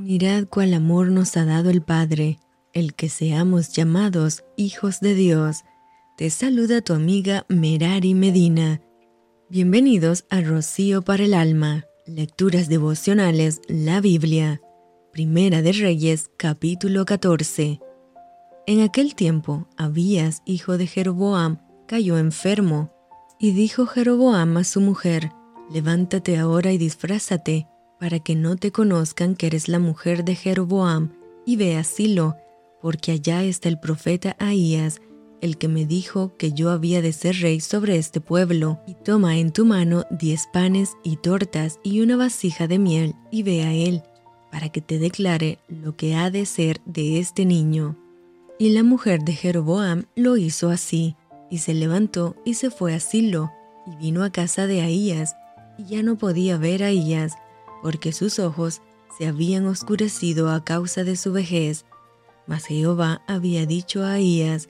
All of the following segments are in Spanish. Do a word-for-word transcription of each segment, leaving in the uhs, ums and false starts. Mirad cuál amor nos ha dado el Padre, el que seamos llamados hijos de Dios. Te saluda tu amiga Merari Medina. Bienvenidos a Rocío para el alma. Lecturas devocionales, la Biblia. Primera de Reyes, capítulo catorce. En aquel tiempo, Ahías, hijo de Jeroboam, cayó enfermo. Y dijo Jeroboam a su mujer, «Levántate ahora y disfrázate, para que no te conozcan que eres la mujer de Jeroboam, y ve a Silo, porque allá está el profeta Ahías, el que me dijo que yo había de ser rey sobre este pueblo. Y toma en tu mano diez panes y tortas y una vasija de miel, y ve a él, para que te declare lo que ha de ser de este niño». Y la mujer de Jeroboam lo hizo así, y se levantó y se fue a Silo, y vino a casa de Ahías, y ya no podía ver a Ahías, porque sus ojos se habían oscurecido a causa de su vejez. Mas Jehová había dicho a Ahías,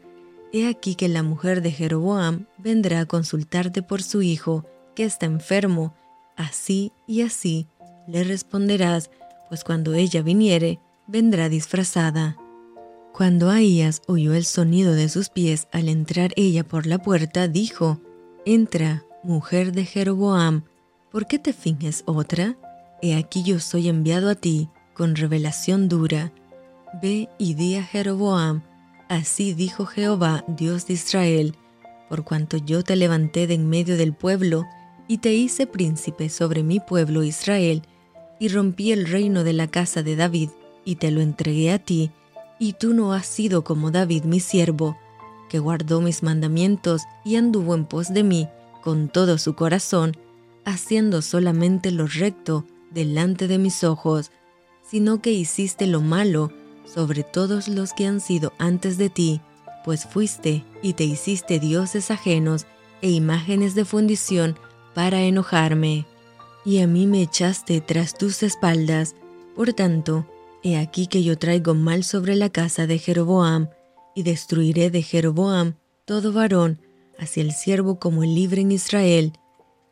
«He aquí que la mujer de Jeroboam vendrá a consultarte por su hijo, que está enfermo. Así y así le responderás, pues cuando ella viniere, vendrá disfrazada». Cuando Ahías oyó el sonido de sus pies al entrar ella por la puerta, dijo, «Entra, mujer de Jeroboam, ¿por qué te finges otra? He aquí yo soy enviado a ti con revelación dura. Ve y di a Jeroboam, así dijo Jehová, Dios de Israel, por cuanto yo te levanté de en medio del pueblo y te hice príncipe sobre mi pueblo Israel, y rompí el reino de la casa de David y te lo entregué a ti, y tú no has sido como David mi siervo, que guardó mis mandamientos y anduvo en pos de mí con todo su corazón, haciendo solamente lo recto delante de mis ojos, sino que hiciste lo malo sobre todos los que han sido antes de ti, pues fuiste y te hiciste dioses ajenos e imágenes de fundición para enojarme. Y a mí me echaste tras tus espaldas, por tanto, he aquí que yo traigo mal sobre la casa de Jeroboam, y destruiré de Jeroboam todo varón, así el siervo como el libre en Israel,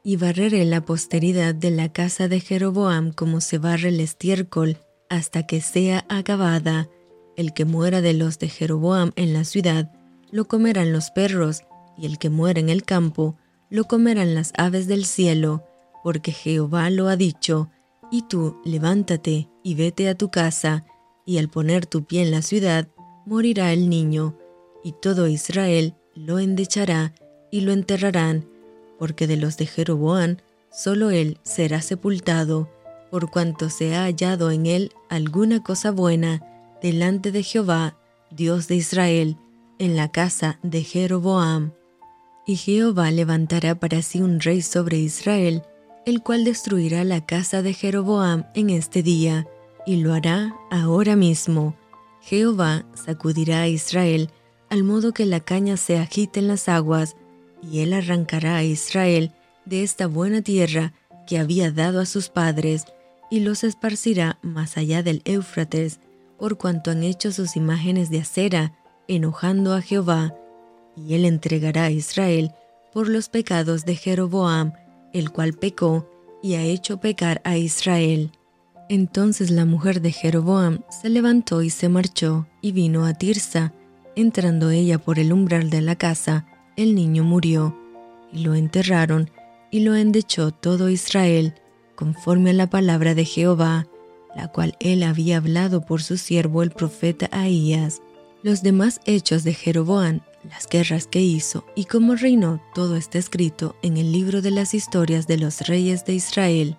y barreré la posteridad de la casa de Jeroboam como se barre el estiércol, hasta que sea acabada. El que muera de los de Jeroboam en la ciudad, lo comerán los perros, y el que muera en el campo, lo comerán las aves del cielo, porque Jehová lo ha dicho. Y tú, levántate y vete a tu casa, y al poner tu pie en la ciudad, morirá el niño, y todo Israel lo endechará y lo enterrarán, porque de los de Jeroboam solo él será sepultado, por cuanto se ha hallado en él alguna cosa buena delante de Jehová, Dios de Israel, en la casa de Jeroboam. Y Jehová levantará para sí un rey sobre Israel, el cual destruirá la casa de Jeroboam en este día, y lo hará ahora mismo. Jehová sacudirá a Israel, al modo que la caña se agite en las aguas, y él arrancará a Israel de esta buena tierra que había dado a sus padres, y los esparcirá más allá del Éufrates, por cuanto han hecho sus imágenes de Asera, enojando a Jehová. Y él entregará a Israel por los pecados de Jeroboam, el cual pecó y ha hecho pecar a Israel. Entonces la mujer de Jeroboam se levantó y se marchó, y vino a Tirsa. Entrando ella por el umbral de la casa, el niño murió, y lo enterraron, y lo endechó todo Israel, conforme a la palabra de Jehová, la cual él había hablado por su siervo el profeta Ahías. Los demás hechos de Jeroboam, las guerras que hizo y cómo reinó, todo está escrito en el libro de las historias de los reyes de Israel.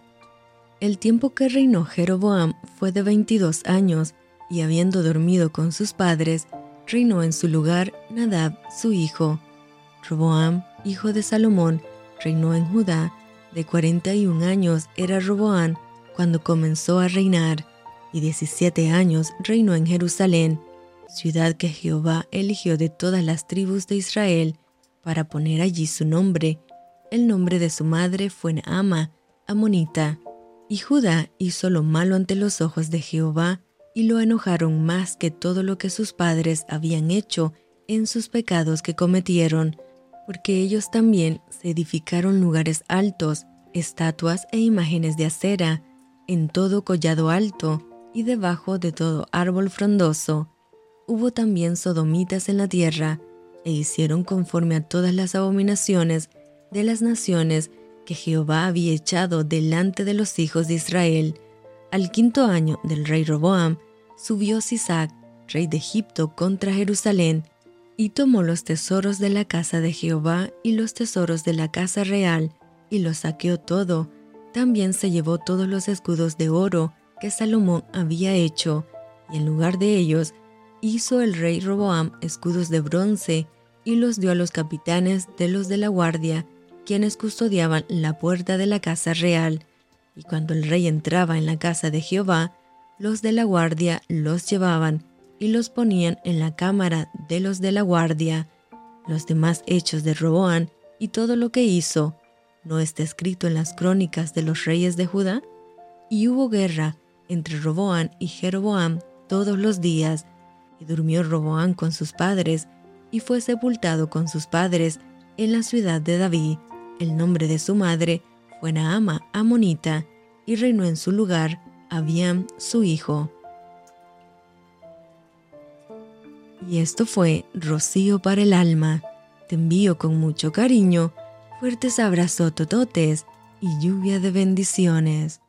El tiempo que reinó Jeroboam fue de veintidós años, y habiendo dormido con sus padres, reinó en su lugar Nadab su hijo. Roboam, hijo de Salomón, reinó en Judá. De cuarenta y un años era Roboam cuando comenzó a reinar, y diecisiete años reinó en Jerusalén, ciudad que Jehová eligió de todas las tribus de Israel para poner allí su nombre. El nombre de su madre fue Naama, Amonita. Y Judá hizo lo malo ante los ojos de Jehová, y lo enojaron más que todo lo que sus padres habían hecho en sus pecados que cometieron, porque ellos también se edificaron lugares altos, estatuas e imágenes de Asera, en todo collado alto, y debajo de todo árbol frondoso. Hubo también sodomitas en la tierra, e hicieron conforme a todas las abominaciones de las naciones que Jehová había echado delante de los hijos de Israel. Al quinto año del rey Roboam, subió Sisac, rey de Egipto, contra Jerusalén, y tomó los tesoros de la casa de Jehová y los tesoros de la casa real, y los saqueó todo. También se llevó todos los escudos de oro que Salomón había hecho, y en lugar de ellos hizo el rey Roboam escudos de bronce, y los dio a los capitanes de los de la guardia, quienes custodiaban la puerta de la casa real. Y cuando el rey entraba en la casa de Jehová, los de la guardia los llevaban y los ponían en la cámara de los de la guardia. Los demás hechos de Roboam y todo lo que hizo, ¿no está escrito en las crónicas de los reyes de Judá? Y hubo guerra entre Roboam y Jeroboam todos los días, y durmió Roboam con sus padres, y fue sepultado con sus padres en la ciudad de David. El nombre de su madre fue Naama, Amonita, y reinó en su lugar Abiam, su hijo. Y esto fue Rocío para el alma. Te envío con mucho cariño, fuertes abrazos tototes y lluvia de bendiciones.